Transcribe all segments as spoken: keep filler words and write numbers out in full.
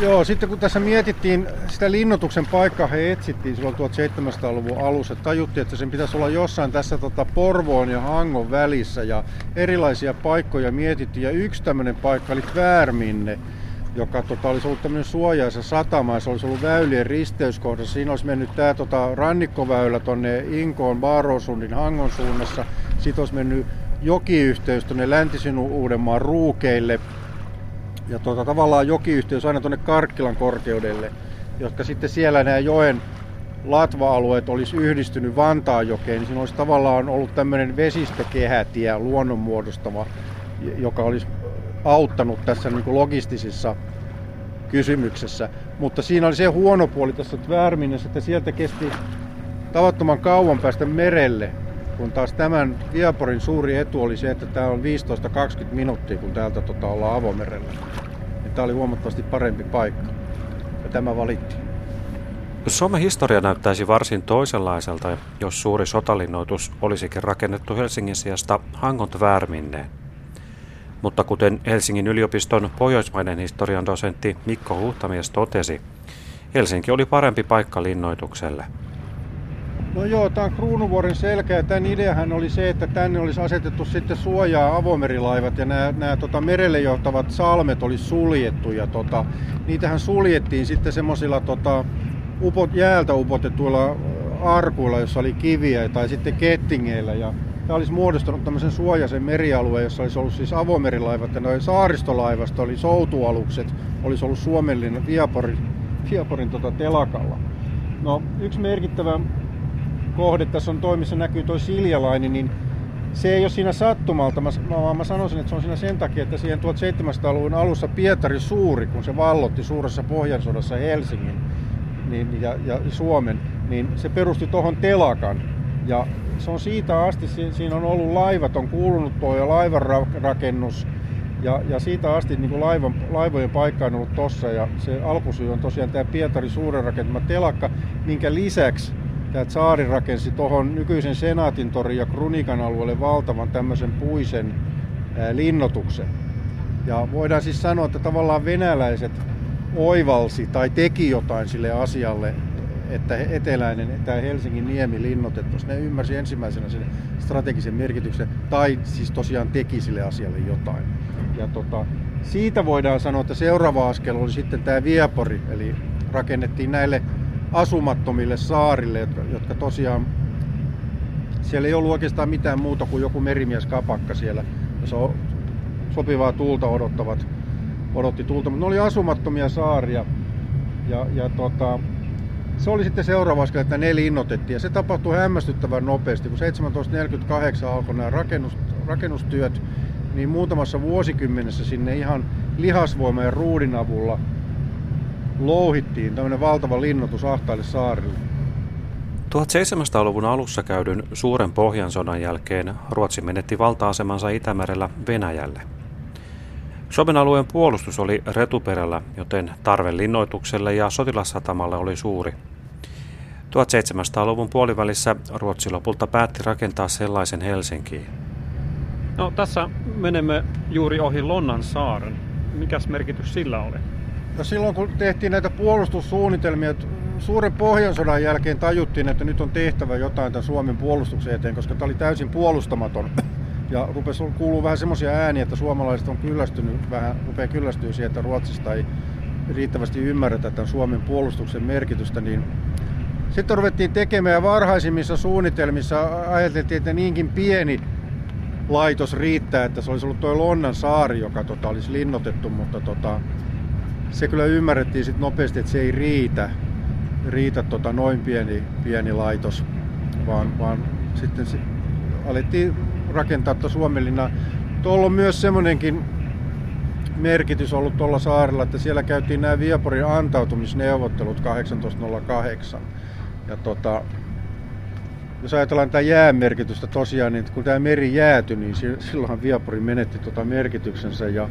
Joo, sitten kun tässä mietittiin sitä linnoituksen paikkaa, he etsittiin silloin seitsemäntoistasadan luvun alussa. Tajuttiin, että sen pitäisi olla jossain tässä tota Porvoon ja Hangon välissä ja erilaisia paikkoja mietittiin. Ja yksi tämmöinen paikka oli Tvärminne, joka tota, olisi ollut tämmöinen suojaisa satama ja se olisi ollut väylien risteyskohdassa. Siinä olisi mennyt tämä tota, rannikkoväylä tuonne Inkoon, Baaronsuundin, Hangon suunnassa. Siitä olisi mennyt jokiyhteys tuonne läntisen Uudenmaan ruukeille. Ja tuota, tavallaan jokiyhteys aina tuonne Karkkilan korkeudelle, jotka sitten siellä nämä joen latva-alueet olisi yhdistynyt Vantaanjokeen, niin siinä olisi tavallaan ollut tämmöinen vesistökehätie luonnonmuodostama, joka olisi auttanut tässä niin kuin logistisissa kysymyksessä. Mutta siinä oli se huono puoli tässä Tvärminnessä, että sieltä kesti tavattoman kauan päästä merelle, kun taas tämän Viaporin suuri etu oli se, että tämä on viisitoista kaksikymmentä minuuttia, kun täältä tota, ollaan avomerellä. Ja tämä oli huomattavasti parempi paikka, ja tämä valittiin. Suomen historia näyttäisi varsin toisenlaiselta, jos suuri sotalinnoitus olisikin rakennettu Helsingin sijasta Hangon Tvärminneen. Mutta kuten Helsingin yliopiston pohjoismainen historian dosentti Mikko Huhtamies totesi, Helsinki oli parempi paikka linnoitukselle. No joo, tämä on Kruunuvuoren selkä ja tämän ideahan oli se, että tänne olisi asetettu sitten suojaa avomerilaivat ja nämä, nämä tota, merelle johtavat salmet oli suljettu ja tota, niitähän suljettiin sitten semmoisilla tota, upot, jäältä upotetuilla arkuilla, jossa oli kiviä tai sitten kettingeillä ja tämä olisi muodostunut tämmöisen suojaisen merialueen, jossa olisi ollut siis avomerilaivat ja noin saaristolaivasta oli soutualukset, olisi ollut Suomenlinnan Viaporin, Viaporin tota, telakalla. No yksi merkittävä kohde tässä on toimissa näkyy toi Siljalainen, niin se ei ole siinä sattumalta, mä, vaan mä sanoisin, että se on siinä sen takia, että siihen seitsemäntoistasadan luvun alussa Pietari Suuri, kun se vallotti suuressa Pohjansodassa Helsingin niin, ja, ja Suomen, niin se perusti tuohon telakan. Ja se on siitä asti, siinä on ollut laivat, on kuulunut tuo ja laivan rakennus ja, ja siitä asti niin kuin laivan, laivojen paikka on ollut tossa ja se alkusyy on tosiaan tämä Pietari Suuren rakentama telakka, minkä lisäksi tämä tsaari rakensi tuohon nykyisen Senaatintorin ja Krunikan alueelle valtavan tämmöisen puisen linnoituksen. Ja voidaan siis sanoa, että tavallaan venäläiset oivalsi tai teki jotain sille asialle, että eteläinen, tämä Helsingin niemi linnoitettaisiin. Ne ymmärsi ensimmäisenä sen strategisen merkityksen tai siis tosiaan teki sille asialle jotain. Ja tota, siitä voidaan sanoa, että seuraava askel oli sitten tämä Viapori, eli rakennettiin näille asumattomille saarille, jotka, jotka tosiaan, siellä ei ollut oikeastaan mitään muuta kuin joku merimieskapakka siellä, jossa sopivaa tuulta odottavat, odotti tuulta, mutta ne oli asumattomia saaria ja, ja tota, se oli sitten seuraava askel, että ne linnoitettiin ja se tapahtui hämmästyttävän nopeasti, kun seitsemäntoista neljäkymmentäkahdeksan alkoi nämä rakennus, rakennustyöt, niin muutamassa vuosikymmenessä sinne ihan lihasvoima ja ruudin avulla louhittiin tämmöinen valtava linnoitus ahtaille saarille. seitsemäntoistasadan luvun alussa käydyn suuren Pohjansodan jälkeen Ruotsi menetti valta-asemansa Itämerellä Venäjälle. Suomen alueen puolustus oli retuperällä, joten tarve linnoitukselle ja sotilassatamalle oli suuri. seitsemäntoistasadan luvun puolivälissä Ruotsi lopulta päätti rakentaa sellaisen Helsinkiin. No tässä menemme juuri ohi Lonnansaaren. Mikäs merkitys sillä oli? Ja silloin kun tehtiin näitä puolustussuunnitelmia, suuren Pohjansodan jälkeen tajuttiin, että nyt on tehtävä jotain tämän Suomen puolustuksen eteen, koska tämä oli täysin puolustamaton. Ja rupesi kuuluu vähän semmoisia ääniä, että suomalaiset on kyllästynyt, vähän rupeaa kyllästyä siihen, että Ruotsista ei riittävästi ymmärretä tämän Suomen puolustuksen merkitystä. Niin sitten ruvettiin tekemään ja varhaisimmissa suunnitelmissa ajateltiin, että niinkin pieni laitos riittää, että se olisi ollut tuo Lonnansaari, joka tota, olisi linnoitettu, mutta tota, se kyllä ymmärrettiin sitten nopeasti, että se ei riitä, riitä tota noin pieni, pieni laitos, vaan, vaan sitten se, alettiin rakentaa tuota Suomenlinnaa. Tuolla on myös semmoinenkin merkitys ollut tuolla saarella, että siellä käytiin nämä Viaporin antautumisneuvottelut kahdeksantoista nolla kahdeksan. Ja tota, jos ajatellaan tätä jään merkitystä tosiaan, niin kun tämä meri jäätyi, niin silloinhan Viapori menetti tota merkityksensä. Ja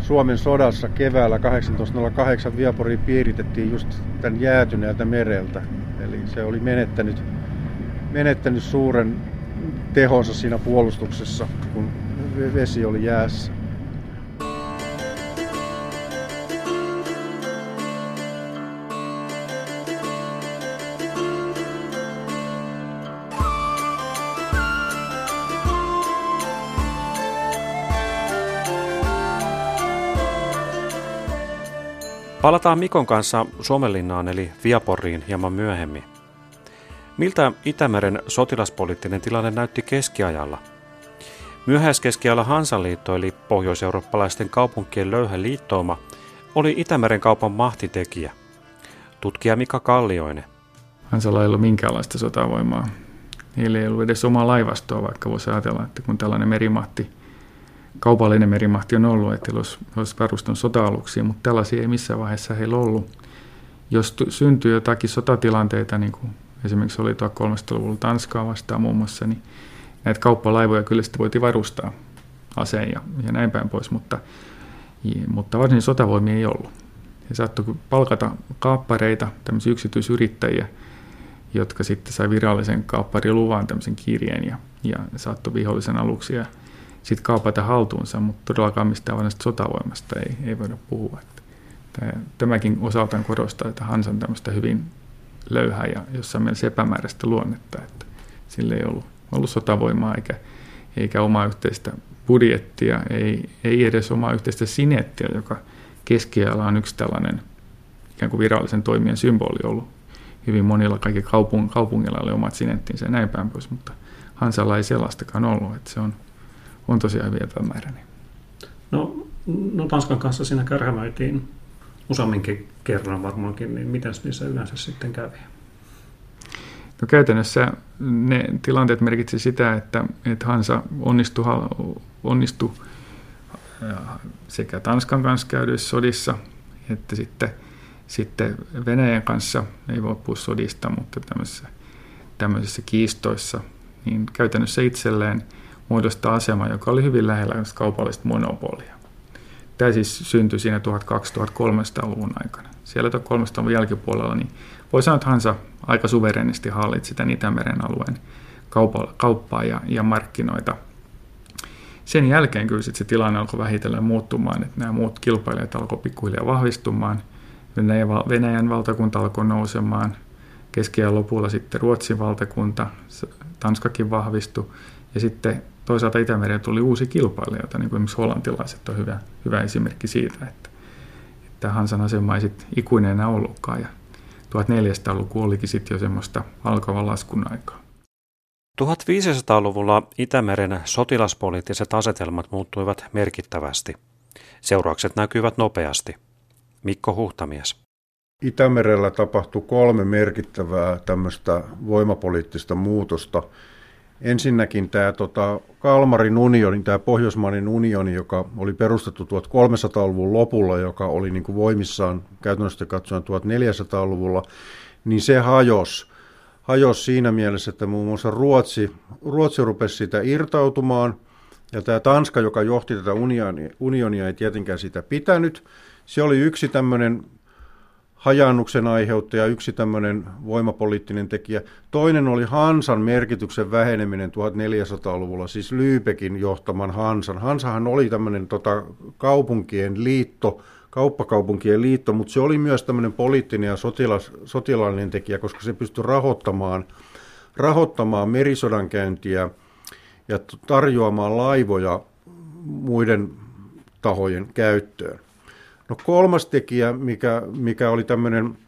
Suomen sodassa keväällä kahdeksantoista nolla kahdeksan Viapori piiritettiin just tämän jäätyneeltä mereltä. Eli se oli menettänyt, menettänyt suuren tehonsa siinä puolustuksessa, kun vesi oli jäässä. Palataan Mikon kanssa Suomenlinnaan eli Viaporiin hieman myöhemmin. Miltä Itämeren sotilaspoliittinen tilanne näytti keskiajalla? Myöhäiskeskiajalla Hansaliitto eli pohjoiseurooppalaisten kaupunkien löyhä liittouma oli Itämeren kaupan mahtitekijä. Tutkija Mika Kallioinen. Hansalla ei ollut minkäänlaista sotavoimaa. Heillä ei ollut edes omaa laivastoa, vaikka voisi ajatella, että kun tällainen merimahti, kaupallinen merimahti on ollut, että heillä olisi, olisi varustunut sota-aluksia, mutta tällaisia ei missään vaiheessa heillä ollut. Jos syntyy jotakin sotatilanteita, niin kuin esimerkiksi oli tuo kolmekymmentäluvulla Tanskaa vastaan muun muassa, niin näitä kauppalaivoja kyllä sitten voitiin varustaa aseen ja, ja näin päin pois, mutta, mutta varsin sotavoimia ei ollut. He saattoi palkata kaappareita, tämmöisiä yksityisyrittäjiä, jotka sitten sai virallisen kaappariluvan, tämmöisen kirjeen ja, ja saattoi vihollisen aluksia sitten kaapata haltuunsa, mutta todellakaan mistään vain sotavoimasta ei, ei voida puhua. Tämäkin osaltaan korostaa, että Hansan tämmöistä hyvin löyhää ja jossain mielessä epämääräistä luonnetta, että sillä ei ollut, ollut sotavoimaa eikä, eikä omaa yhteistä budjettia, ei, ei edes omaa yhteistä sinettiä, joka keskiajalla on yksi tällainen ikään kuin virallisen toimien symboli ollut. Hyvin monilla kaikki kaupung- kaupungilla oli omat sinettinsä ja näin päin pois, mutta Hansalla ei sellaistakaan ollut, että se on, on tosiaan hyvin epämääräinen. No, no Tanskan kanssa siinä kärhämöitiin useamminkin kerran varmaankin, niin miten niissä yleensä sitten kävi? No käytännössä ne tilanteet merkitsi sitä, että, että Hansa onnistui, onnistui sekä Tanskan kanssa käydyissä sodissa että sitten Sitten Venäjän kanssa, ei voi puhua sodista, mutta tämmöisissä, tämmöisissä kiistoissa, niin käytännössä itselleen muodostaa asema, joka oli hyvin lähellä kaupallista monopolia. Tämä siis syntyi siinä tuhatkaksisataa kolmesataa-luvun aikana. Siellä kolmesataa-luvun jälkipuolella, niin voi sanoa, että Hansa aika suverenisti hallitsi tämän Itämeren alueen kaupa, kauppaa ja, ja markkinoita. Sen jälkeen kyllä sit se tilanne alkoi vähitellen muuttumaan, että nämä muut kilpailijat alkoi pikkuhiljaa vahvistumaan. Venäjän valtakunta alkoi nousemaan, keskiajan lopulla sitten Ruotsin valtakunta, Tanskakin vahvistui ja sitten toisaalta Itämereen tuli uusi kilpailija, jota niin kuin esimerkiksi hollantilaiset on hyvä, hyvä esimerkki siitä, että, että Hansan asema ei sitten ikuinen enää ollutkaan ja tuhatneljäsataa-luku olikin sitten jo semmoista alkavan laskun aikaa. tuhatviisisataa-luvulla Itämeren sotilaspoliittiset asetelmat muuttuivat merkittävästi. Seuraukset näkyivät nopeasti. Mikko Huhtamies. Itämerellä tapahtui kolme merkittävää tämmöistä voimapoliittista muutosta. Ensinnäkin tämä tota, Kalmarin unioni, tämä Pohjoismainen unioni, joka oli perustettu tuhatkolmesataa-luvun lopulla, joka oli niin kuin voimissaan käytännössä katsoen tuhatneljäsataa-luvulla, niin se hajosi. Hajosi siinä mielessä, että muun muassa Ruotsi, Ruotsi rupesi sitä irtautumaan, ja tämä Tanska, joka johti tätä unionia, unionia ei tietenkään sitä pitänyt. Se oli yksi tämmöinen hajannuksen aiheuttaja, yksi tämmöinen voimapoliittinen tekijä. Toinen oli Hansan merkityksen väheneminen tuhatneljäsataa-luvulla, siis Lyypekin johtaman Hansan. Hansahan oli tämmöinen tota, kaupunkien liitto, kauppakaupunkien liitto, mutta se oli myös tämmöinen poliittinen ja sotilas, sotilaallinen tekijä, koska se pystyi rahoittamaan, rahoittamaan merisodankäyntiä ja tarjoamaan laivoja muiden tahojen käyttöön. No kolmas tekijä, mikä, mikä oli tämmöinen,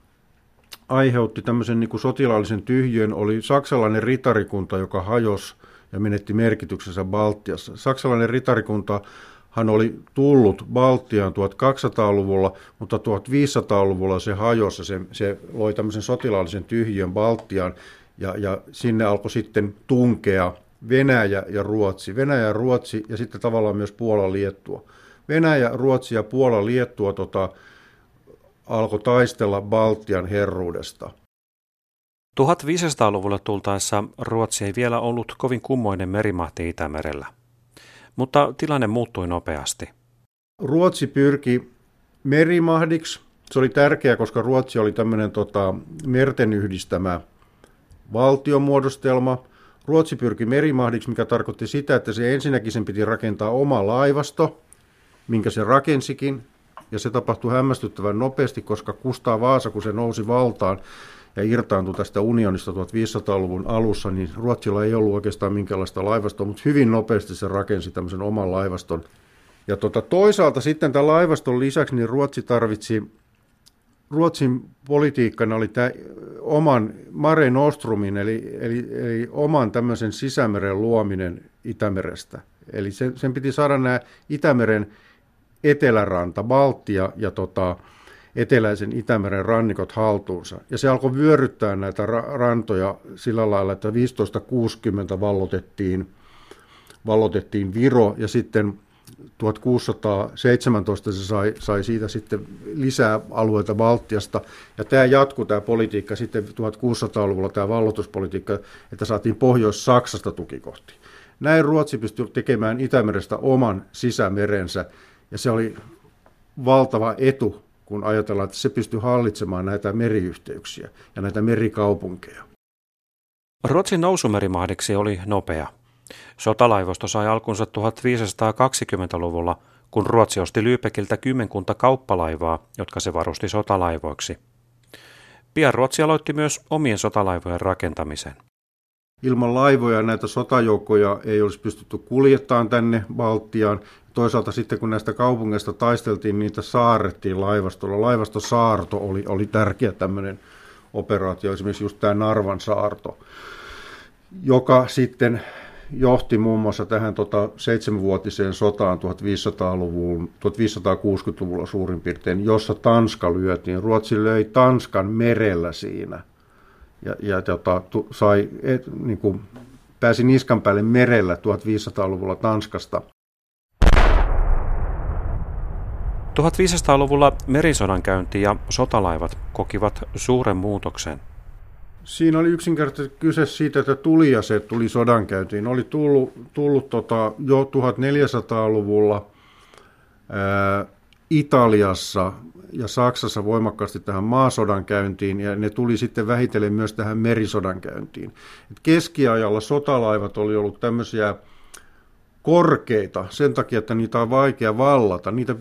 aiheutti tämmöisen niin kuin sotilaallisen tyhjön, oli saksalainen ritarikunta, joka hajosi ja menetti merkityksensä Baltiassa. Saksalainen ritarikuntahan oli tullut Baltiaan tuhatkaksisataaluvulla, mutta tuhatviisisataaluvulla se hajosi ja se, se loi tämmöisen sotilaallisen tyhjön Baltiaan ja, ja sinne alkoi sitten tunkea Venäjä ja Ruotsi. Venäjä ja Ruotsi ja sitten tavallaan myös Puola-Liettua. Venäjä, Ruotsi ja Puola, Liettua tota, alkoi taistella Baltian herruudesta. tuhatviisisataaluvulla tultaessa Ruotsi ei vielä ollut kovin kummoinen merimahti Itämerellä, mutta tilanne muuttui nopeasti. Ruotsi pyrki merimahdiksi. Se oli tärkeää, koska Ruotsi oli tämmöinen tota, merten yhdistämä valtiomuodostelma. Ruotsi pyrki merimahdiksi, mikä tarkoitti sitä, että se ensinnäkin sen piti rakentaa oma laivasto, minkä se rakensikin, ja se tapahtui hämmästyttävän nopeasti, koska Kustaa Vaasa, kun se nousi valtaan ja irtaantui tästä unionista tuhatviisisataaluvun alussa, niin Ruotsilla ei ollut oikeastaan minkäänlaista laivastoa, mutta hyvin nopeasti se rakensi tämmöisen oman laivaston. Ja tota, toisaalta sitten tämän laivaston lisäksi niin Ruotsi tarvitsi Ruotsin politiikkana oli tämä oman Mare Nostrumin, eli, eli, eli oman tämmöisen sisämeren luominen Itämerestä. Eli sen, sen piti saada nämä Itämeren eteläranta, Baltia ja tota, eteläisen Itämeren rannikot haltuunsa. Ja se alkoi vyöryttää näitä ra- rantoja sillä lailla, että viisitoista kuusikymmentä vallotettiin, vallotettiin Viro ja sitten tuhatkuusisataaseitsemäntoista se sai, sai siitä sitten lisää alueita Baltiasta, ja tämä jatkui tämä politiikka sitten kuusitoistasataa-luvulla, tämä valloituspolitiikka, että saatiin Pohjois-Saksasta tukikohti. Näin Ruotsi pystyi tekemään Itämerestä oman sisämerensä, ja se oli valtava etu, kun ajatellaan, että se pystyi hallitsemaan näitä meriyhteyksiä ja näitä merikaupunkeja. Ruotsin nousu merimahdiksi oli nopea. Sotalaivasto sai alkunsa tuhatviisisataakaksikymmentäluvulla, kun Ruotsi osti Lyypekiltä kymmenkunta kauppalaivaa, jotka se varusti sotalaivoiksi. Pian Ruotsi aloitti myös omien sotalaivojen rakentamisen. Ilman laivoja näitä sotajoukkoja ei olisi pystytty kuljettamaan tänne Baltiaan. Toisaalta sitten kun näistä kaupungeista taisteltiin, niitä saarrettiin laivastolla. Laivastosaarto oli, oli tärkeä tämmöinen operaatio, esimerkiksi just tämä Narvan saarto, joka sitten johti muun muassa tähän tota, seitsemänvuotiseen sotaan tuhatviisisataaluvun, tuhatviisisataakuusikymmentäluvulla suurin piirtein, jossa Tanska lyötiin. Ruotsi löi Tanskan merellä siinä ja, ja tota, sai, et, niin kuin, pääsi niskan päälle merellä tuhatviisisataaluvulla Tanskasta. tuhatviisisataaluvulla merisodankäynti ja sotalaivat kokivat suuren muutoksen. Siinä oli yksinkertaisesti kyse siitä, että tuliaseet tuli sodankäyntiin. Oli tullut, tullut tota, jo neljätoistasataa-luvulla ää, Italiassa ja Saksassa voimakkaasti tähän maasodankäyntiin, ja ne tuli sitten vähitellen myös tähän merisodankäyntiin. Et keskiajalla sotalaivat oli ollut tämmöisiä korkeita sen takia, että niitä on vaikea vallata. Niitä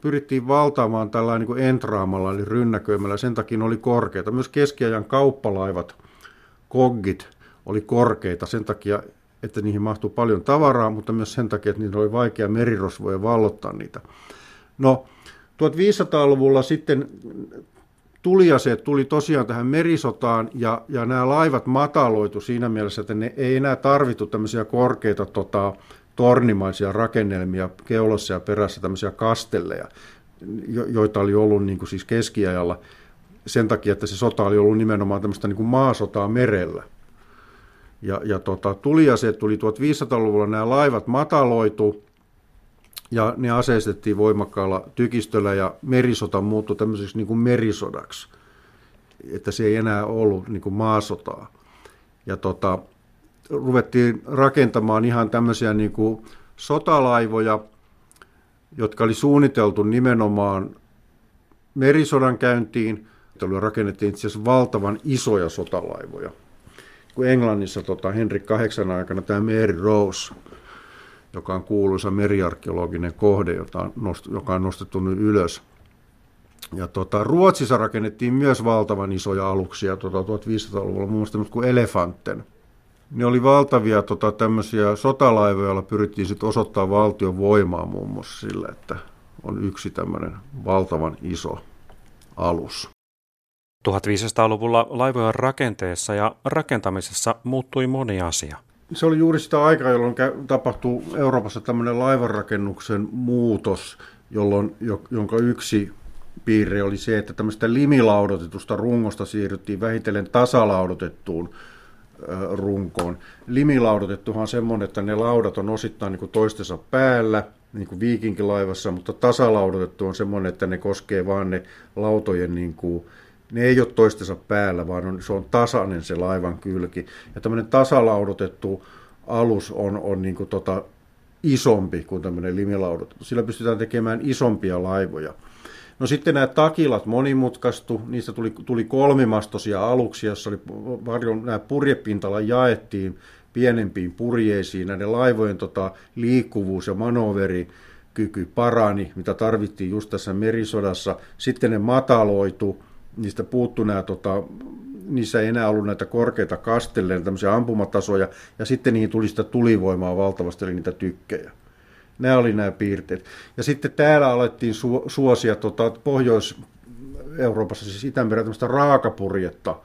pyrittiin valtaamaan tällainen niin kuin entraamalla eli rynnäköimällä, sen takia ne oli korkeita. Myös keskiajan kauppalaivat, koggit, oli korkeita sen takia, että niihin mahtui paljon tavaraa, mutta myös sen takia, että niitä oli vaikea merirosvoja vallottaa niitä. No, tuhatviisisataaluvulla sitten tuliaseet tuli tosiaan tähän merisotaan, ja, ja nämä laivat mataloitu siinä mielessä, että ne ei enää tarvittu tämmöisiä korkeita tota, tornimaisia rakennelmia keulassa ja perässä, tämmöisiä kastelleja, joita oli ollut niin kuin siis keskiajalla sen takia, että se sota oli ollut nimenomaan tämmöistä niin kuin maasotaa merellä. Ja, ja tota, tuliaseet tuli tuhatviisisataaluvulla, nämä laivat mataloitu ja ne aseistettiin voimakkaalla tykistöllä ja merisota muuttui tämmöiseksi niin kuin merisodaksi, että se ei enää ollut niin kuin maasotaa. Ja tota, ruvettiin rakentamaan ihan tämmöisiä niin kuin sotalaivoja, jotka oli suunniteltu nimenomaan merisodan käyntiin. Rakennettiin itse asiassa valtavan isoja sotalaivoja. Kun Englannissa tota, Henrik kahdeksannen aikana tämä Mary Rose, joka on kuuluisa meriarkeologinen kohde, jota on nost- joka on nostettu nyt ylös. Ja tota, Ruotsissa rakennettiin myös valtavan isoja aluksia tota, tuhatviisisataaluvulla, muun muassa kuin Elefanten. Ne oli valtavia tota, tämmöisiä sotalaivoja, joilla pyrittiin sitten osoittaa valtion voimaa muun muassa sillä, että on yksi tämmöinen valtavan iso alus. tuhatviisisataaluvulla laivojen rakenteessa ja rakentamisessa muuttui moni asia. Se oli juuri sitä aikaa, jolloin tapahtuu Euroopassa tämmöinen laivanrakennuksen muutos, jolloin, jonka yksi piirre oli se, että tämmöistä limilaudotetusta rungosta siirryttiin vähitellen tasalaudotettuun runkoon. Limilaudotettuhan on semmoinen, että ne laudat on osittain niin kuin toistensa päällä, niin kuin viikinkilaivassa, mutta tasalaudotettu on semmoinen, että ne koskee vaan ne lautojen niin kuin, ne ei ole toistensa päällä, vaan on, se on tasainen se laivan kylki. Ja tämmöinen tasalaudotettu alus on, on niin kuin tota isompi kuin tämmöinen limilaudotettu. Sillä pystytään tekemään isompia laivoja. No sitten nämä takilat monimutkaistu, niistä tuli, tuli kolmimastoisia aluksia, jossa oli varjon, nämä purjepintala jaettiin pienempiin purjeisiin. Näiden laivojen tota, liikkuvuus ja manööverikyky parani, mitä tarvittiin just tässä merisodassa. Sitten ne mataloitu. Niistä puuttu nämä, tota, niissä ei enää ollut näitä korkeita kastelleja, tämmöisiä ampumatasoja, ja sitten niihin tuli sitä tulivoimaa valtavasti, eli niitä tykkejä. Nämä oli nämä piirteet. Ja sitten täällä alettiin su- suosia tota, Pohjois- Euroopassa, siis Itämerellä, tämmöistä raakapurjetta.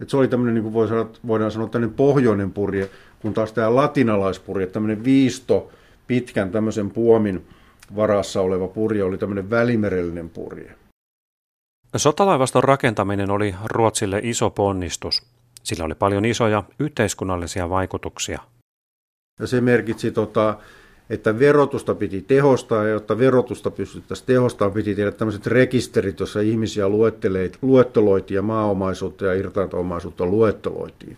Et se oli tämmöinen, niin kuin voi sanoa, voidaan sanoa, tämmöinen pohjoinen purje, kun taas tämä latinalaispurje, tämmöinen viisto pitkän tämmöisen puomin varassa oleva purje oli tämmöinen välimerellinen purje. Sotalaivaston rakentaminen oli Ruotsille iso ponnistus. Sillä oli paljon isoja yhteiskunnallisia vaikutuksia. Ja se merkitsi, tota, että verotusta piti tehostaa, ja jotta verotusta pystyttäisiin tehostamaan, piti tehdä tämmöiset rekisterit, joissa ihmisiä luetteloitiin ja maaomaisuutta ja irtaanto-omaisuutta luetteloitiin.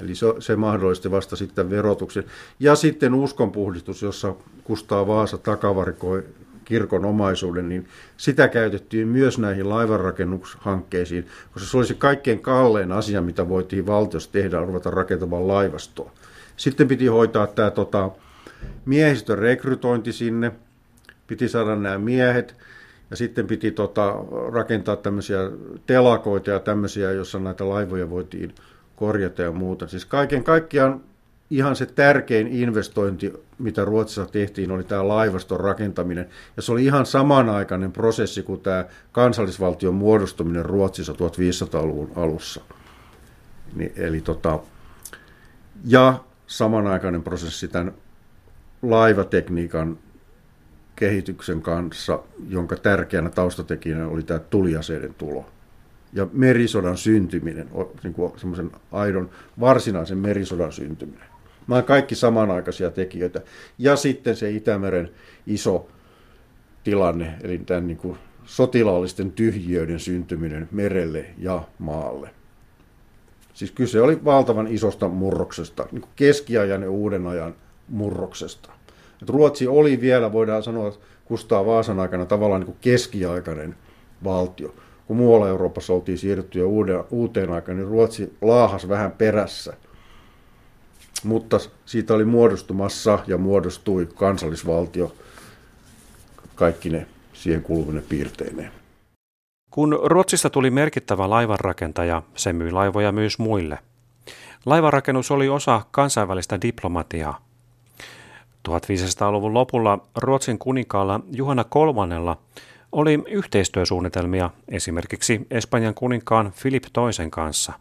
Eli se, se mahdollisti vasta sitten verotuksen. Ja sitten uskonpuhdistus, jossa Kustaa Vaasa takavarikoi kirkon omaisuuden, niin sitä käytettiin myös näihin laivanrakennushankkeisiin, koska se olisi kaikkein kallein asia, mitä voitiin valtiossa tehdä, ruveta rakentamaan laivastoa. Sitten piti hoitaa tämä tota, miehistön rekrytointi sinne, piti saada nämä miehet, ja sitten piti tota, rakentaa tämmöisiä telakoita ja tämmöisiä, jossa näitä laivoja voitiin korjata ja muuta. Siis kaiken kaikkiaan ihan se tärkein investointi, mitä Ruotsissa tehtiin, oli tämä laivaston rakentaminen. Ja se oli ihan samanaikainen prosessi kuin tämä kansallisvaltion muodostuminen Ruotsissa viisitoistasataluvun alussa. Eli tota, ja samanaikainen prosessi tämän laivatekniikan kehityksen kanssa, jonka tärkeänä taustatekijänä oli tämä tuliaseiden tulo. Ja merisodan syntyminen, niin kuin semmoisen aidon varsinaisen merisodan syntyminen. Nämä ovat kaikki samanaikaisia tekijöitä. Ja sitten se Itämeren iso tilanne, eli tämän niin kuin sotilaallisten tyhjiöiden syntyminen merelle ja maalle. Siis kyse oli valtavan isosta murroksesta, niin kuin keskiajan ja uuden ajan murroksesta. Et Ruotsi oli vielä, voidaan sanoa, Kustaa Vaasan aikana tavallaan niin kuin keskiaikainen valtio. Kun muualla Euroopassa oltiin siirrytty jo uuteen aikaan, niin Ruotsi laahasi vähän perässä. Mutta siitä oli muodostumassa ja muodostui kansallisvaltio kaikkine siihen kuuluvine piirteineen. Kun Ruotsista tuli merkittävä laivanrakentaja, se myi laivoja myös muille. Laivanrakennus oli osa kansainvälistä diplomatiaa. viisitoistasataluvun lopulla Ruotsin kuninkaalla Juhana kolmannella oli yhteistyösuunnitelmia esimerkiksi Espanjan kuninkaan Filip toisen kanssa.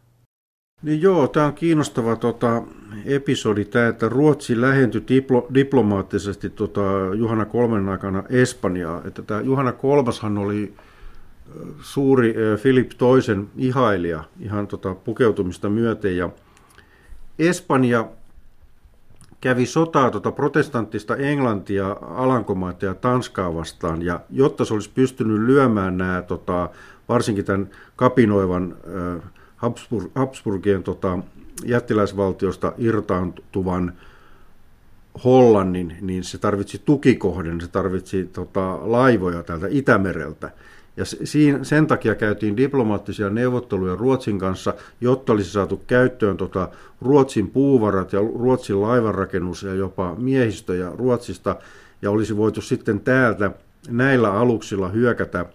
Niin joo, tämä on kiinnostava tota, episodi tämä, että Ruotsi lähentyi diplo, diplomaattisesti tota, Juhana kolmannen aikana Espanjaa. Että tämä Juhana kolmashan oli suuri Filip toisen ihailija ihan tota, pukeutumista myöten. Ja Espanja kävi sotaa tuota protestanttista Englantia, Alankomaita ja Tanskaa vastaan, ja jotta se olisi pystynyt lyömään nämä, tota, varsinkin tämän kapinoivan äh, Habsburg, Habsburgien tota, jättiläisvaltiosta irtaantuvan Hollannin, niin se tarvitsi tukikohden, se tarvitsi tota, laivoja täältä Itämereltä. Ja siinä, sen takia käytiin diplomaattisia neuvotteluja Ruotsin kanssa, jotta olisi saatu käyttöön tota Ruotsin puuvarat ja Ruotsin laivanrakennus ja jopa miehistöjä Ruotsista. Ja olisi voitu sitten täältä näillä aluksilla hyökätä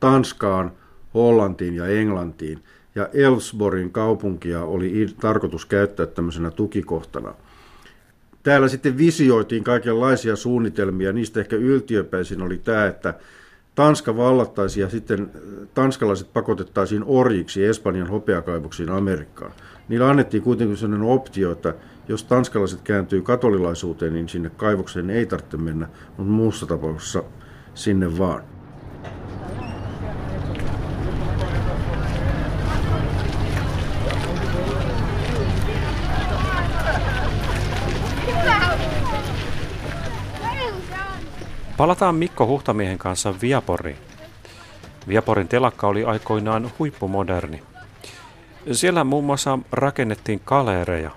Tanskaan, Hollantiin ja Englantiin. Ja Elfsborgin kaupunkia oli tarkoitus käyttää tämmöisenä tukikohtana. Täällä sitten visioitiin kaikenlaisia suunnitelmia. Niistä ehkä yltiöpäisin oli tämä, että Tanska vallattaisi ja sitten tanskalaiset pakotettaisiin orjiksi Espanjan hopeakaivoksiin Amerikkaan. Niillä annettiin kuitenkin sellainen optio, että jos tanskalaiset kääntyy katolilaisuuteen, niin sinne kaivokseen ei tarvitse mennä, mutta muussa tapauksessa sinne vaan. Palataan Mikko Huhtamiehen kanssa Viaporiin. Viaporin telakka oli aikoinaan huippumoderni. Siellä muun muassa rakennettiin kaleereja.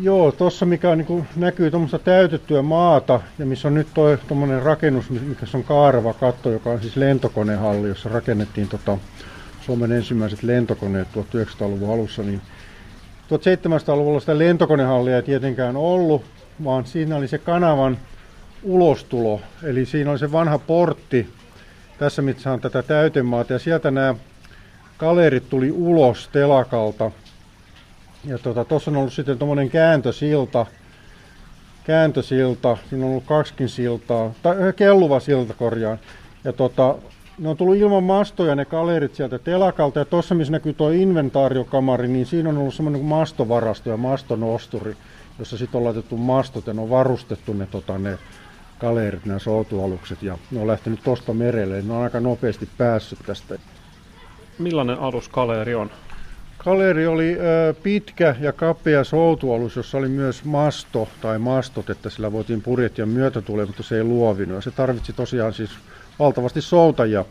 Joo, tuossa mikä niin näkyy tuommoista täytettyä maata, ja missä on nyt tuommoinen rakennus, mikä on kaareva katto, joka on siis lentokonehalli, jossa rakennettiin tota Suomen ensimmäiset lentokoneet tuhatyhdeksänsataaluvun alussa. Niin seitsemäntoistasataa-luvulla sitä lentokonehallia ei tietenkään ollut, vaan siinä oli se kanavan ulostulo, eli siinä on se vanha portti, tässä missä on tätä täytemaata, ja sieltä nämä kaleerit tuli ulos telakalta. Ja tuossa tota, on ollut sitten tuommoinen kääntösilta, kääntösilta, siinä on ollut kaksikin siltaa, tai kelluva silta korjaan. Ja tota, Ne on tullut ilman mastoja ne kalerit sieltä telakalta, ja tuossa missä näkyy tuo inventaariokamari, niin siinä on ollut semmoinen mastovarasto ja mastonosturi, jossa sitten on laitettu mastot ja ne on varustettu ne, tota, ne kalerit, nämä soutualukset, ja ne on lähtenyt tuosta merelle, ne on aika nopeasti päässyt tästä. Millainen alus kaleeri on? Kaleeri oli ö, pitkä ja kapea soutualus, jossa oli myös masto tai mastot, että sillä voitiin purjehtia myötätuuleen, mutta se ei luovinut. Ja se tarvitsi tosiaan siis valtavasti soutajia,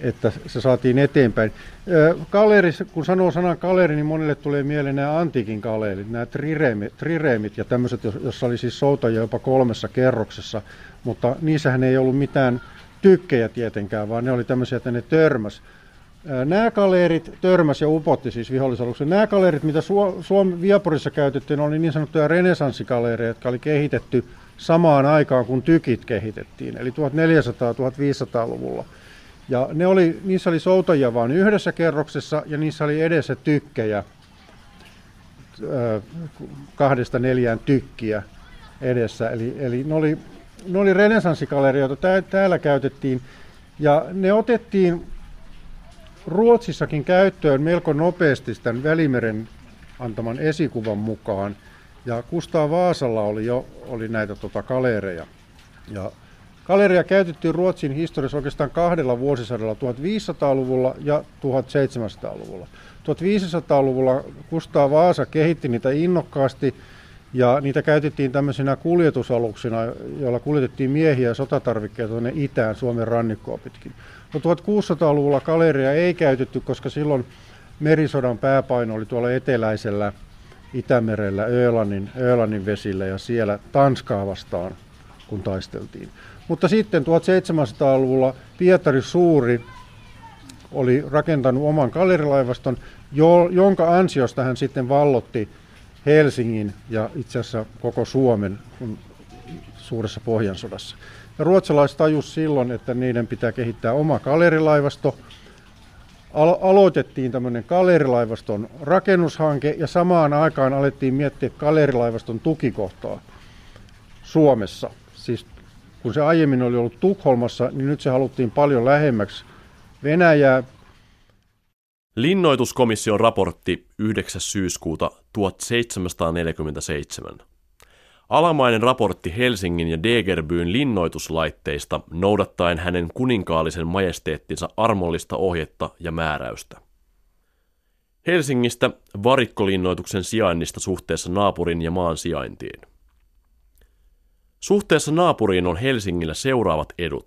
että se saatiin eteenpäin. Ö, kaleeri, kun sanoo sanan kaleeri, niin monille tulee mieleen nämä antiikin kaleerit, nämä trireemit, trireemit ja tämmöiset, jossa oli siis soutajia jopa kolmessa kerroksessa, mutta niissähän ei ollut mitään tykkejä tietenkään, vaan ne oli tämmöisiä, että ne törmäs. Nämä kaleerit törmäs ja upotti siis vihollisaluksen. Nämä kaleerit, mitä Suomen Viaporissa käytettiin, oli niin sanottuja renesanssikaleereja, jotka oli kehitetty samaan aikaan, kun tykit kehitettiin, eli neljätoistasataa–viisitoistasataa-luvulla. Ja ne oli, niissä oli soutajia vain yhdessä kerroksessa, ja niissä oli edessä tykkejä, kahdesta neljään tykkiä edessä. Eli, eli ne oli, ne oli renesanssikaleereja, joita täällä käytettiin, ja ne otettiin Ruotsissakin käyttöön melko nopeasti tämän Välimeren antaman esikuvan mukaan, ja Kustaa Vaasalla oli jo oli näitä tota, kaleereja. Ja kaleereja käytettiin Ruotsin historiassa oikeastaan kahdella vuosisadalla, viisitoistasataa-luvulla ja seitsemäntoistasataa-luvulla. viisitoistasataa-luvulla Kustaa Vaasa kehitti niitä innokkaasti, ja niitä käytettiin tämmöisinä kuljetusaluksina, joilla kuljetettiin miehiä ja sotatarvikkeita tuonne itään Suomen rannikkoa pitkin. No kuusitoistasataa-luvulla kaleereja ei käytetty, koska silloin merisodan pääpaino oli tuolla eteläisellä Itämerellä, Ölannin, Ölannin vesillä, ja siellä Tanskaa vastaan, kun taisteltiin. Mutta sitten seitsemäntoistasataa-luvulla Pietari Suuri oli rakentanut oman kaleerilaivaston, jonka ansiosta hän sitten vallotti Helsingin ja itse asiassa koko Suomen suuressa Pohjansodassa. Ja ruotsalaiset tajusivat silloin, että niiden pitää kehittää oma kaleerilaivasto. Aloitettiin tämmöinen kaleerilaivaston rakennushanke, ja samaan aikaan alettiin miettiä kaleerilaivaston tukikohtaa Suomessa. Siis kun se aiemmin oli ollut Tukholmassa, niin nyt se haluttiin paljon lähemmäksi Venäjää. Linnoituskomission raportti yhdeksäs syyskuuta tuhatseitsemänsataaneljäkymmentäseitsemän. Alamainen raportti Helsingin ja Degerbyn linnoituslaitteista noudattaen hänen kuninkaallisen majesteettinsa armollista ohjetta ja määräystä. Helsingistä varikkolinnoituksen sijainnista suhteessa naapurin ja maan sijaintiin. Suhteessa naapuriin on Helsingillä seuraavat edut.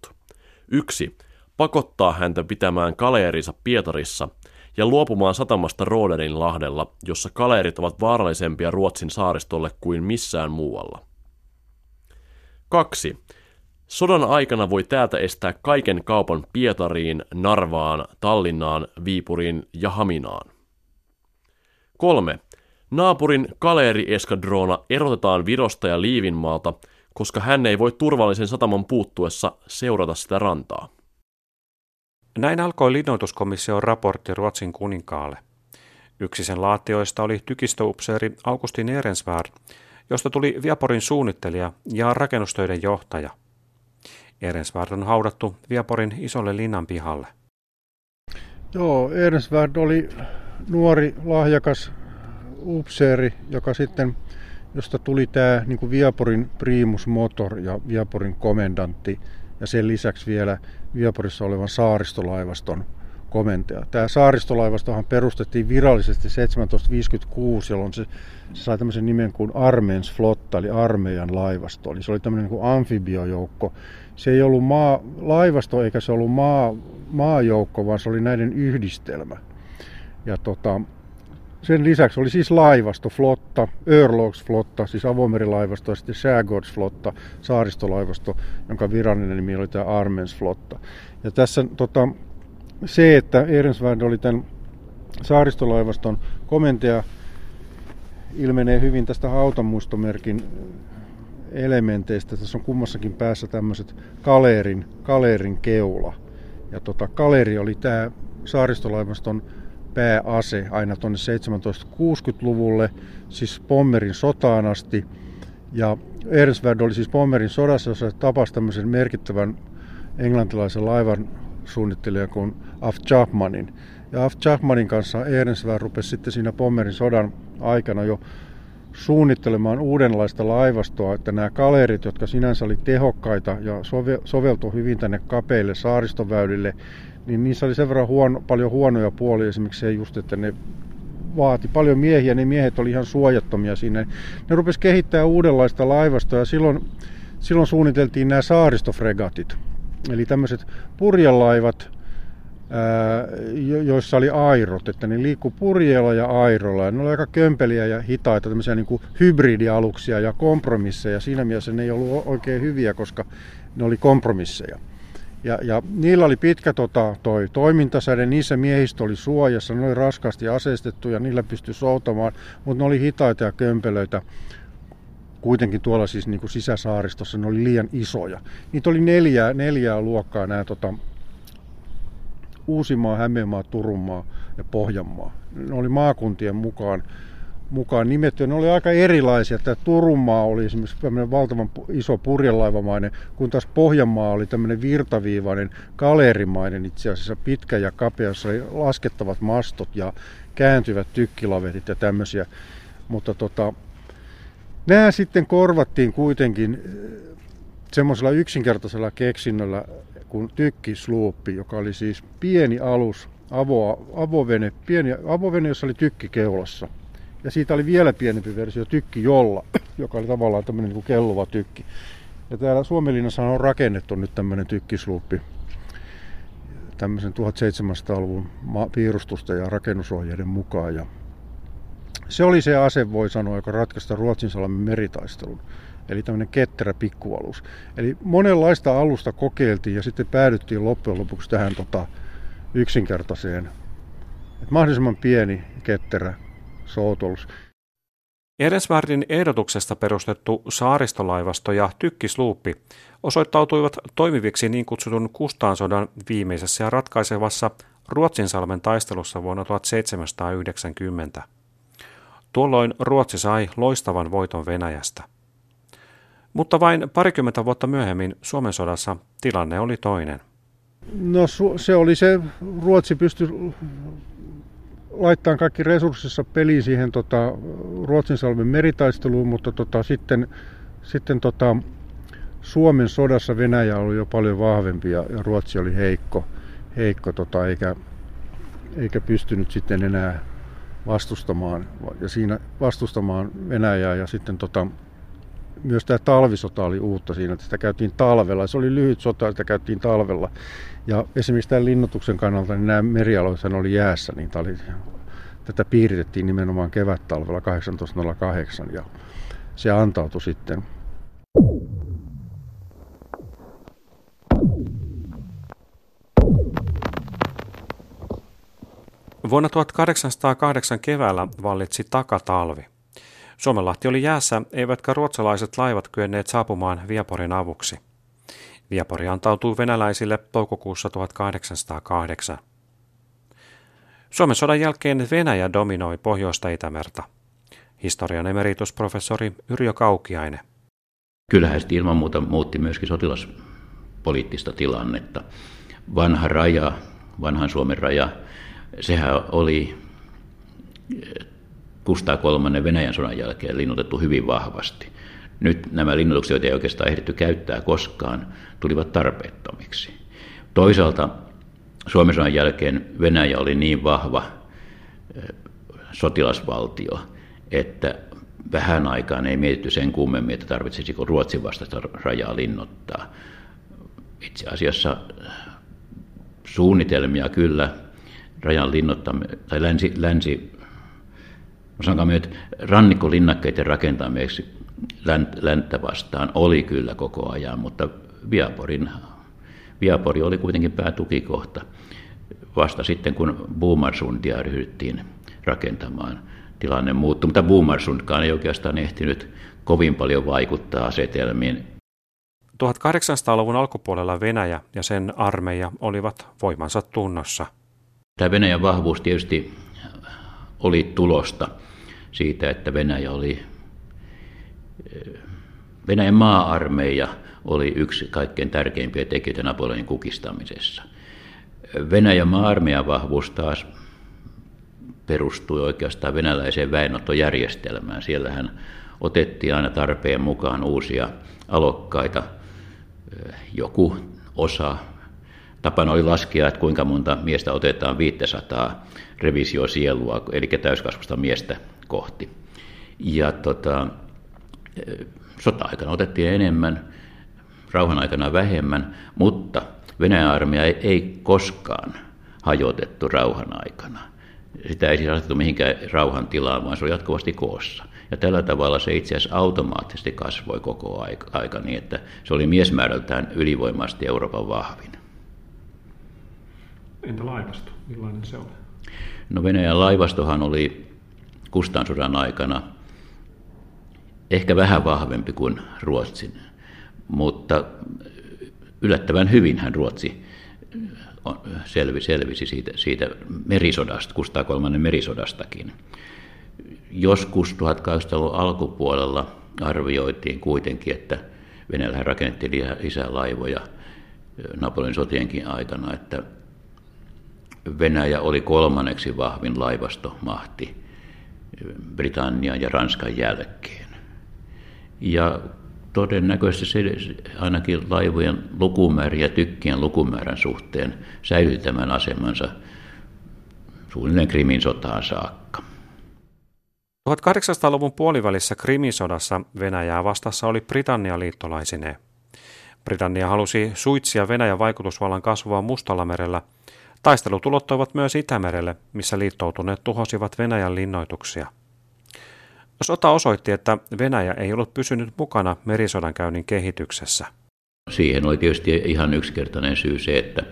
yksi. Pakottaa häntä pitämään kaleerinsa Pietarissa ja luopumaan satamasta Roderinlahdella, jossa kaleerit ovat vaarallisempia Ruotsin saaristolle kuin missään muualla. kaksi. Sodan aikana voi täältä estää kaiken kaupan Pietariin, Narvaan, Tallinnaan, Viipuriin ja Haminaan. kolme. Naapurin kaleerieskadroona erotetaan Virosta ja Liivinmaalta, koska hän ei voi turvallisen sataman puuttuessa seurata sitä rantaa. Näin alkoi linnoituskomission raportti Ruotsin kuninkaalle. Yksi sen laatioista oli tykistöupseeri Augustin Ehrensvärd, josta tuli Viaporin suunnittelija ja rakennustöiden johtaja. Ehrensvärd on haudattu Viaporin isolle linnan pihalle. Joo, Ehrensvärd oli nuori lahjakas upseeri, joka sitten, josta tuli tämä niin kuin Viaporin primus motor ja Viaporin komendantti. Ja sen lisäksi vielä Viaporissa olevan saaristolaivaston komentaja. Tämä saaristolaivastohan perustettiin virallisesti seitsemäntoistaviisikymmentäkuusi, jolloin se, se sai tämmöisen nimen kuin Armeens flotta, eli armeijan laivasto. Eli se oli tämmöinen niin kuin amfibiojoukko. Se ei ollut maa, laivasto eikä se ollut maa, maajoukko, vaan se oli näiden yhdistelmä. Ja tota, sen lisäksi oli siis laivasto, flotta, örlogsflotta, siis avomerilaivasto, ja sitten skärgårdsflotta, saaristolaivasto, jonka virallinen nimi oli tämä Armensflotta. Ja tässä tota, se, että Ehrensvärd oli tämän saaristolaivaston komentaja, ilmenee hyvin tästä hautamuistomerkin elementeistä. Tässä on kummassakin päässä tämmöiset kaleerin, kaleerin keula. Ja tota, kaleeri oli tämä saaristolaivaston pääase aina tuonne seitsemäntoistakuusikymmentäluvulle, siis Pommerin sotaan asti. Ja Ehrensvärd oli siis Pommerin sodassa, jossa tapasi tämmöisen merkittävän englantilaisen laivan suunnittelijan kuin af Chapmanin. Ja af Chapmanin kanssa Ehrensvärd rupesi sitten siinä Pommerin sodan aikana jo suunnittelemaan uudenlaista laivastoa, että nämä kalerit, jotka sinänsä oli tehokkaita ja soveltui hyvin tänne kapeille saaristoväylille, niin niissä oli sen verran huono, paljon huonoja puolia. Esimerkiksi se just, että ne vaati paljon miehiä, ne miehet oli ihan suojattomia sinne. Ne rupesi kehittämään uudenlaista laivastoa ja silloin, silloin suunniteltiin nämä saaristofregatit. Eli tämmöiset purjelaivat, joissa oli airot, että ne liikkui purjeilla ja airolla. Ja ne oli aika kömpeliä ja hitaita, tämmöisiä niin kuin hybridialuksia ja kompromisseja. Siinä mielessä ne ei ollut oikein hyviä, koska ne oli kompromisseja. Ja, ja niillä oli pitkä tota, toi toimintasäde, niissä miehistö oli suojassa, ne oli raskaasti aseistettu ja niillä pystyi soutamaan, mutta ne oli hitaita ja kömpelöitä. Kuitenkin tuolla siis niin kuin sisäsaaristossa ne oli liian isoja. Niitä oli neljää, neljää luokkaa nämä tota, Uusimaa, Hämeenmaa, Turunmaa ja Pohjanmaa. Ne oli maakuntien mukaan, mukaan nimetty. Ne oli aika erilaisia. Tämä Turunmaa oli esimerkiksi valtavan iso purjelaivamainen, kun taas Pohjanmaa oli tämmöinen virtaviivainen, kalerimainen itse asiassa, pitkä ja kapea, jossa oli laskettavat mastot ja kääntyvät tykkilavetit ja tämmöisiä. Mutta tota, nämä sitten korvattiin kuitenkin semmoisella yksinkertaisella keksinnöllä kuin tykkisluuppi, joka oli siis pieni alus, avo, avovene, pieni avovene, jossa oli tykki keulassa. Ja siitä oli vielä pienempi versio tykki jolla, joka oli tavallaan tämmöinen niin kuin kelluva tykki. Ja täällä Suomenlinnassa on rakennettu nyt tämmöinen tykkisluuppi tämmöisen tuhatseitsemänsataaluvun piirustusta ja rakennusohjeiden mukaan. Ja se oli se ase, voi sanoa, joka ratkaista Ruotsinsalmin meritaistelun. Eli tämmöinen ketterä pikkualus. Eli monenlaista alusta kokeiltiin ja sitten päädyttiin loppujen lopuksi tähän tota, yksinkertaiseen. Et mahdollisimman pieni ketterä soutolus. Ehrensvärdin ehdotuksesta perustettu saaristolaivasto ja tykkisluuppi osoittautuivat toimiviksi niin kutsutun Kustaan sodan viimeisessä ja ratkaisevassa Ruotsinsalmen taistelussa vuonna seitsemäntoistasataayhdeksänkymmentä. Tuolloin Ruotsi sai loistavan voiton Venäjästä. Mutta vain parikymmentä vuotta myöhemmin Suomen sodassa tilanne oli toinen. No se oli se, Ruotsi pystyi laittamaan kaikki resurssissa peliin siihen tota, Ruotsinsalmen meritaisteluun, mutta tota, sitten, sitten tota, Suomen sodassa Venäjä oli jo paljon vahvempi ja, ja Ruotsi oli heikko, heikko tota, eikä, eikä pystynyt sitten enää vastustamaan, ja siinä vastustamaan Venäjää ja sitten tota, myös tämä talvisota oli uutta siinä, että sitä käytiin talvella. Se oli lyhyt sota, sitä käytiin talvella. Ja esimerkiksi tämän linnoituksen kannalta niin nämä merialoithan oli jäässä, niin oli, tätä piiritettiin nimenomaan kevättalvella kahdeksantoista nolla kahdeksan ja se antautui sitten. Vuonna tuhatkahdeksansataakahdeksan keväällä vallitsi takatalvi. Suomenlahti oli jäässä, eivätkä ruotsalaiset laivat kyenneet saapumaan Viaporin avuksi. Viapori antautui venäläisille toukokuussa tuhatkahdeksansataakahdeksan. Suomen sodan jälkeen Venäjä dominoi pohjoista Itämerta. Historian emeritusprofessori Yrjö Kaukiainen. Kyllähän sitten ilman muuta muutti myöskin sotilaspoliittista tilannetta. Vanha raja, vanhan Suomen raja, sehän oli Kustaa kolmannen Venäjän sodan jälkeen linnoitettu hyvin vahvasti. Nyt nämä linnoitukset, joita ei oikeastaan ehditty käyttää koskaan, tulivat tarpeettomiksi. Toisaalta Suomen sodan jälkeen Venäjä oli niin vahva sotilasvaltio, että vähän aikaan ei mietitty sen kummemmin, että tarvitsisiko Ruotsin vastaista rajaa linnoittaa. Itse asiassa suunnitelmia kyllä rajan linnoittaminen, tai länsi, länsi sanotaan, rannikkolinnakkeiden rakentamiseksi länttä vastaan oli kyllä koko ajan, mutta Viaporin, Viapori oli kuitenkin päätukikohta. Vasta sitten, kun Boomarsundia ryhdyttiin rakentamaan, tilanne muuttui, mutta Boomarsundkaan ei oikeastaan ehtinyt kovin paljon vaikuttaa asetelmiin. tuhatkahdeksansataaluvun alkupuolella Venäjä ja sen armeija olivat voimansa tunnossa. Tämä Venäjän vahvuus tietysti oli tulosta siitä, että Venäjä oli, Venäjän maa-armeija oli yksi kaikkein tärkeimpiä tekijöitä Napoleonin kukistamisessa. Venäjän maa-armeijan vahvuus taas perustui oikeastaan venäläiseen väenottojärjestelmään. Siellähän otettiin aina tarpeen mukaan uusia alokkaita, joku osa. Tapana oli laskea, että kuinka monta miestä otetaan viisisataa revisiosielua, eli täyskasvusta miestä kohti. Ja tota, sota-aikana otettiin enemmän, rauhan aikana vähemmän, mutta Venäjän armeija ei, ei koskaan hajotettu rauhan aikana. Sitä ei siis asetettu mihinkään rauhan tilaan, vaan se oli jatkuvasti koossa. Ja tällä tavalla se itse asiassa automaattisesti kasvoi koko aika niin, että se oli miesmäärältään ylivoimaisesti Euroopan vahvin. Entä laivasto? Millainen se oli? No Venäjän laivastohan oli Kustaan sodan aikana ehkä vähän vahvempi kuin Ruotsin, mutta yllättävän hyvinhän Ruotsi selvi, selvisi siitä, siitä merisodasta, Kustaa kolmannen merisodastakin. Joskus tuhatkahdeksansataaluvun alkupuolella arvioitiin kuitenkin, että Venäjällä rakennettiin lisää laivoja Napoleonin sotienkin aikana, että Venäjä oli kolmanneksi vahvin laivastomahti Britannian ja Ranskan jälkeen. Ja todennäköisesti se ainakin laivojen lukumäärän ja tykkien lukumäärän suhteen säilyi tämän asemansa suunnilleen Krimin sotaan saakka. tuhatkahdeksansataaluvun puolivälissä Krimin sodassa Venäjää vastassa oli Britannia liittolaisineen. Britannia halusi suitsia Venäjän vaikutusvallan kasvua Mustallamerellä. Taistelut ulottuivat myös Itämerelle, missä liittoutuneet tuhosivat Venäjän linnoituksia. Sota osoitti, että Venäjä ei ollut pysynyt mukana merisodankäynnin kehityksessä. Siihen oli tietysti ihan yksinkertainen syy se, että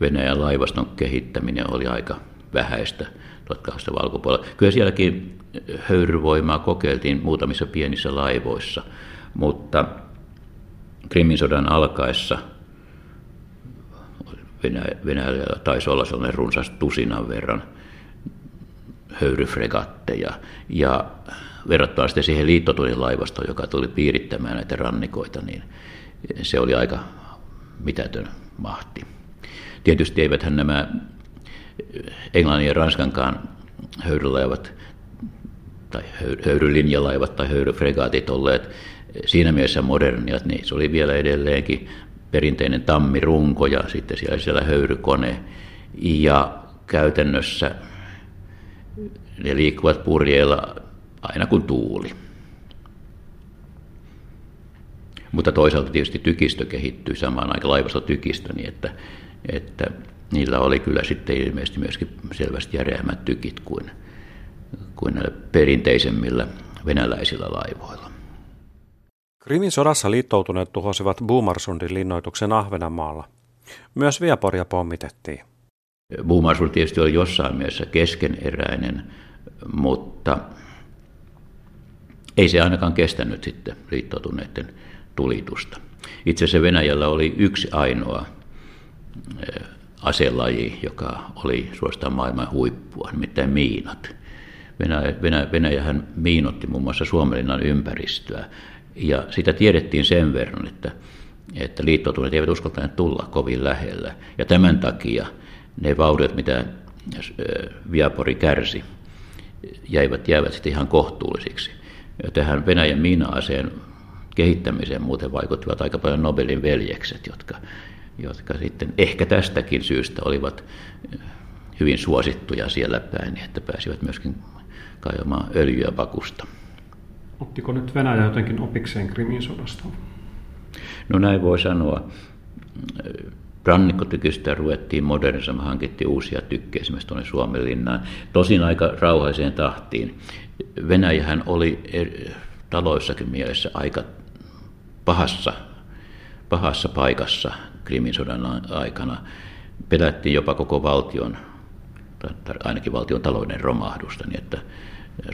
Venäjän laivaston kehittäminen oli aika vähäistä tuhatkahdeksansataaluvun alkupuolella. Kyllä sielläkin höyryvoimaa kokeiltiin muutamissa pienissä laivoissa, mutta Krimin sodan alkaessa Venäjällä taisi olla sellainen runsas tusinan verran höyryfregatteja ja verrattuna sitten siihen liittotunnin laivastoon, joka tuli piirittämään näitä rannikoita, niin se oli aika mitätön mahti. Tietysti eiväthän nämä Englannin ja Ranskankaan höyrylaivat tai höyrylinjalaivat tai höyryfregaatit olleet siinä mielessä moderniat, niin se oli vielä edelleenkin perinteinen tammirunko ja sitten siellä, siellä höyrykone. Ja käytännössä ne liikkuvat purjeilla aina kun tuuli. Mutta toisaalta tietysti tykistö kehittyy samaan aikaan laivastotykistö, niin että, että niillä oli kyllä sitten ilmeisesti myöskin selvästi järeämmät tykit kuin, kuin näillä perinteisemmillä venäläisillä laivoilla. Krimin sodassa liittoutuneet tuhosivat Boomarsundin linnoituksen Ahvenanmaalla. Myös Viaporia pommitettiin. Boomarsund tietysti oli jossain mielessä keskeneräinen, mutta ei se ainakaan kestänyt sitten liittoutuneiden tulitusta. Itse asiassa Venäjällä oli yksi ainoa aselaji, joka oli suorastaan maailman huippua, nimittäin miinat. Venäjä, Venäjä, Venäjähän miinotti muun muassa Suomenlinnan ympäristöä. Ja sitä tiedettiin sen verran, että, että liittoutuneet eivät uskaltaneet tulla kovin lähellä. Ja tämän takia ne vauriot, mitä Viapori kärsi, jäivät, jäivät sitten ihan kohtuullisiksi. Ja tähän Venäjän miina-aseen kehittämiseen muuten vaikuttivat aika paljon Nobelin veljekset, jotka, jotka sitten ehkä tästäkin syystä olivat hyvin suosittuja siellä päin, että pääsivät myöskin kaivamaan öljyä pakusta. Ottiko nyt Venäjä jotenkin opikseen Krimin sodasta? No näin voi sanoa. Rannikkotykistä ruvettiin modernisoimaan, hankittiin uusia tykkejä esimerkiksi tuonne Suomenlinnaan. Tosin aika rauhaiseen tahtiin. Venäjähän oli taloissakin mielessä aika pahassa, pahassa paikassa Krimin sodan aikana. Pelättiin jopa koko valtion, tai ainakin valtion talouden romahdusta, niin että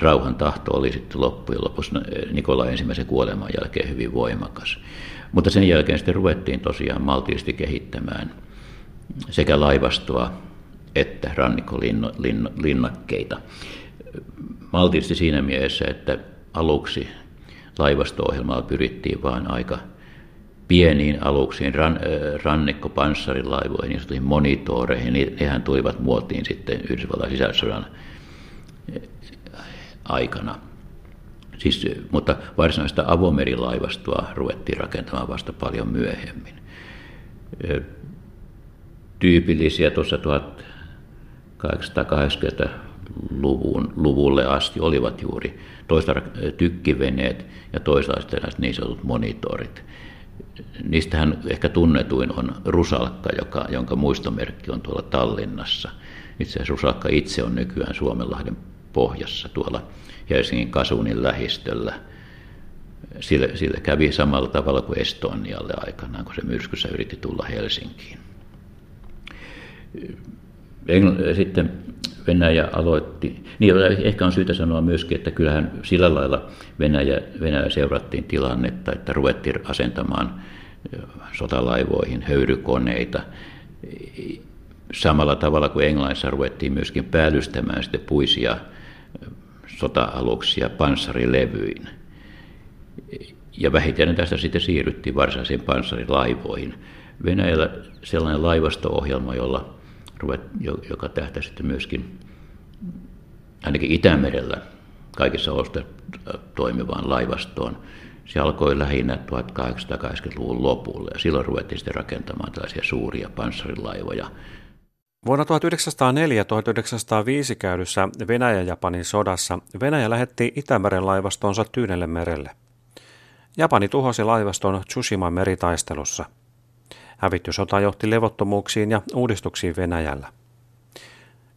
rauhan tahto oli sitten loppujen lopussa Nikolai ensimmäisen kuoleman jälkeen hyvin voimakas. Mutta sen jälkeen sitten ruvettiin tosiaan maltillisesti kehittämään sekä laivastoa että rannikkolinnakkeita. Maltillisesti siinä mielessä, että aluksi laivasto-ohjelmalla pyrittiin vain aika pieniin aluksiin, ran, rannikkopanssarilaivoihin, niin sanotuihin monitoreihin, niin nehän tulivat muotiin sitten Yhdysvaltain sisällissodan aikana. Siis, mutta varsinaista avomerilaivastoa ruvettiin rakentamaan vasta paljon myöhemmin. Tyypillisiä tuossa tuhatkahdeksansataakahdeksankymmentäluvulle asti olivat juuri toisaalta tykkiveneet ja toisaalta niin sanotut monitorit. Niistähän ehkä tunnetuin on Rusalkka, joka, jonka muistomerkki on tuolla Tallinnassa. Itse asiassa Rusalkka itse on nykyään Suomenlahden pohjassa tuolla Helsingin Kasuunin lähistöllä. Sille, sille kävi samalla tavalla kuin Estonialle aikanaan, kun se myrskyssä yritti tulla Helsinkiin. Sitten Venäjä aloitti, niin ehkä on syytä sanoa myöskin, että kyllähän sillä lailla Venäjä, Venäjä seurattiin tilannetta, että ruvettiin asentamaan sotalaivoihin höyrykoneita. Samalla tavalla kuin Englannissa ruvettiin myöskin päällystämään sitten puisia sota-aluksia panssarilevyinä. Ja vähitellen tästä sitten siirryttiin varsinaisiin panssarilaivoihin. Venäjällä sellainen laivasto-ohjelma, jolla joka tähtää sitten myöskin ainakin Itämerellä kaikissa oloissa toimivaan laivastoon. Se alkoi lähinnä tuhatkahdeksansataakahdeksankymmentäluvun lopulla ja silloin ruvettiin sitten rakentamaan tällaisia suuria panssarilaivoja. Vuonna tuhatyhdeksänsataaneljä ja tuhatyhdeksänsataaviisi käydyssä Venäjä-Japanin sodassa Venäjä lähetti Itämeren laivastonsa Tyynelle merelle. Japani tuhosi laivaston Tsushiman meritaistelussa. Hävittysota johti levottomuuksiin ja uudistuksiin Venäjällä.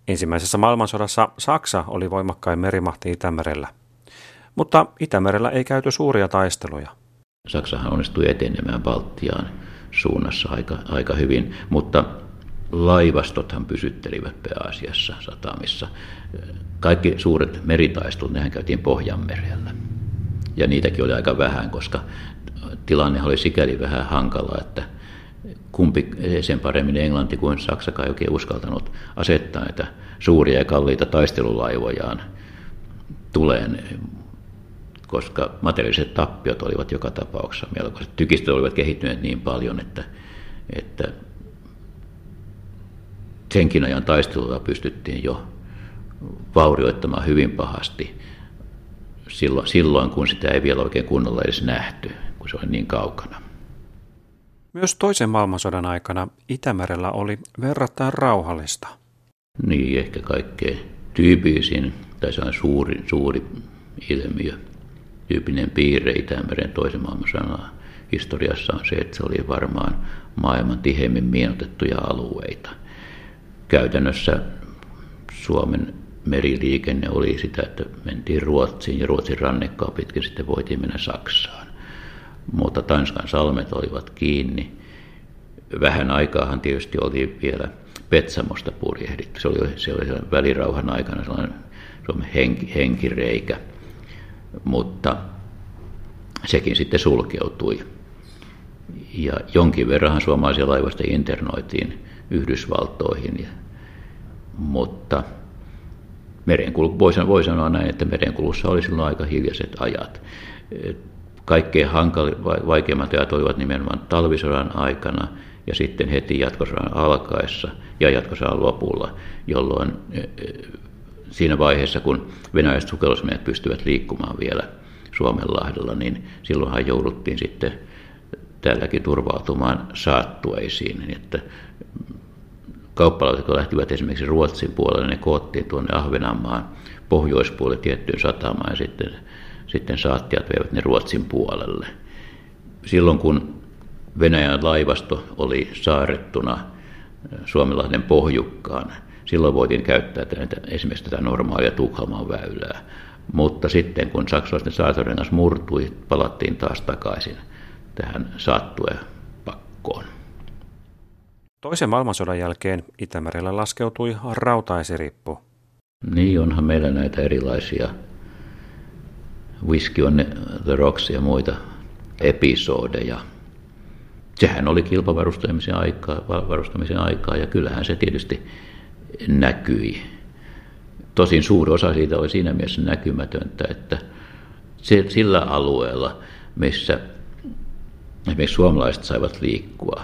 Ensimmäisessä maailmansodassa Saksa oli voimakkain merimahti Itämerellä, mutta Itämerellä ei käyty suuria taisteluja. Saksahan onnistui etenemään Baltiaan suunnassa aika, aika hyvin, mutta laivastothan pysyttelivät pääasiassa satamissa. Kaikki suuret meritaistelut, nehän käytiin Pohjanmerellä, ja niitäkin oli aika vähän, koska tilanne oli sikäli vähän hankala, että kumpi sen paremmin Englanti kuin Saksakaan ei oikein uskaltanut asettaa näitä suuria ja kalliita taistelulaivojaan tuleen, koska materiaaliset tappiot olivat joka tapauksessa melkoiset. Tykistöt olivat kehittyneet niin paljon, että, että senkin ajan taistelulla pystyttiin jo vaurioittamaan hyvin pahasti silloin, silloin, kun sitä ei vielä oikein kunnolla edes nähty, kun se oli niin kaukana. Myös toisen maailmansodan aikana Itämerellä oli verrattain rauhallista. Niin, ehkä kaikkein tyypillisin, tai se on suuri, suuri ilmiö, tyypillinen piirre Itämeren toisen maailmansodan historiassa on se, että se oli varmaan maailman tiheimmin miinoitettuja alueita. Käytännössä Suomen meriliikenne oli sitä, että mentiin Ruotsiin ja Ruotsin rannikkoa pitkin sitten voitiin mennä Saksaan. Mutta Tanskan salmet olivat kiinni. Vähän aikaahan tietysti oli vielä Petsamosta purjehdittu. Se oli, se oli välirauhan aikana sellainen Suomen henki, henkireikä, mutta sekin sitten sulkeutui. Ja jonkin verran suomalaisia laivoista internoitiin Yhdysvaltoihin, ja, mutta merenkulu, voi sanoa näin, että merenkulussa oli silloin aika hiljaiset ajat. Kaikkein hankali- vaikeimmat ajat olivat nimenomaan talvisodan aikana ja sitten heti jatkosodan alkaessa ja jatkosodan lopulla, jolloin siinä vaiheessa, kun venäläiset sukellusveneet pystyvät liikkumaan vielä Suomenlahdella, niin silloinhan jouduttiin sitten tälläkin turvautumaan saattueisiin. Että kauppalaivat, kun lähtivät esimerkiksi Ruotsin puolelle, ne koottiin tuonne Ahvenanmaan pohjoispuolelle tiettyyn satamaan ja sitten Sitten saattajat veivät ne Ruotsin puolelle. Silloin kun Venäjän laivasto oli saarrettuna Suomenlahden pohjukkaan, silloin voitiin käyttää näitä, esimerkiksi tätä normaalia Tukholman väylää. Mutta sitten kun saksalaisten saartorengas murtui, palattiin taas takaisin tähän saattuepakkoon. Toisen maailmansodan jälkeen Itämerellä laskeutui rautaesirippu. Niin, onhan meillä näitä erilaisia Whisky on the Rocks ja muita episodeja. Sehän oli kilpavarustamisen aikaa, varustamisen aikaa ja kyllähän se tietysti näkyi. Tosin suuri osa siitä oli siinä mielessä näkymätöntä, että sillä alueella, missä esimerkiksi suomalaiset saivat liikkua.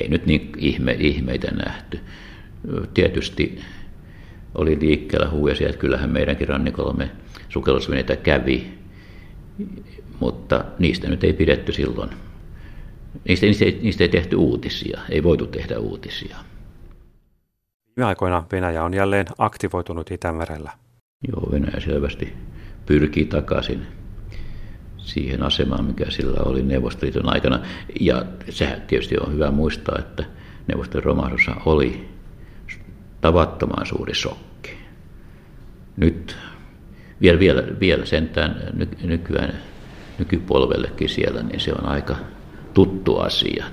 Ei nyt niin ihme, ihmeitä nähty. Tietysti oli liikkeellä huuja sieltä, että kyllähän meidänkin rannikollamme sukellusveneitä kävi, mutta niistä nyt ei pidetty silloin. Niistä, niistä, ei, niistä ei tehty uutisia, ei voitu tehdä uutisia. Viime aikoina Venäjä on jälleen aktivoitunut Itämerellä. Joo, Venäjä selvästi pyrkii takaisin siihen asemaan, mikä sillä oli Neuvostoliiton aikana. Ja sehän tietysti on hyvä muistaa, että Neuvostoliiton romahdussa oli tavattoman suuri shokki. Nyt vielä, vielä, vielä sentään nykyään, nykypolvellekin siellä, niin se on aika tuttu asia.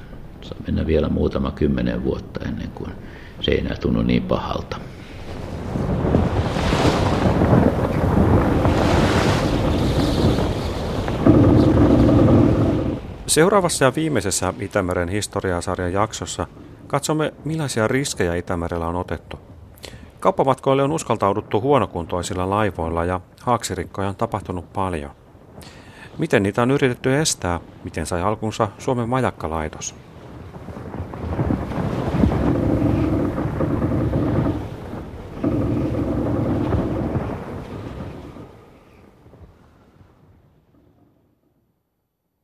Saa mennä vielä muutama kymmenen vuotta ennen kuin se ei enää tunnu niin pahalta. Seuraavassa ja viimeisessä Itämeren historiasarjan jaksossa katsomme, millaisia riskejä Itämerellä on otettu. Kauppamatkoille on uskaltauduttu huonokuntoisilla laivoilla ja haaksirikkoja on tapahtunut paljon. Miten niitä on yritetty estää? Miten sai alkunsa Suomen majakkalaitos?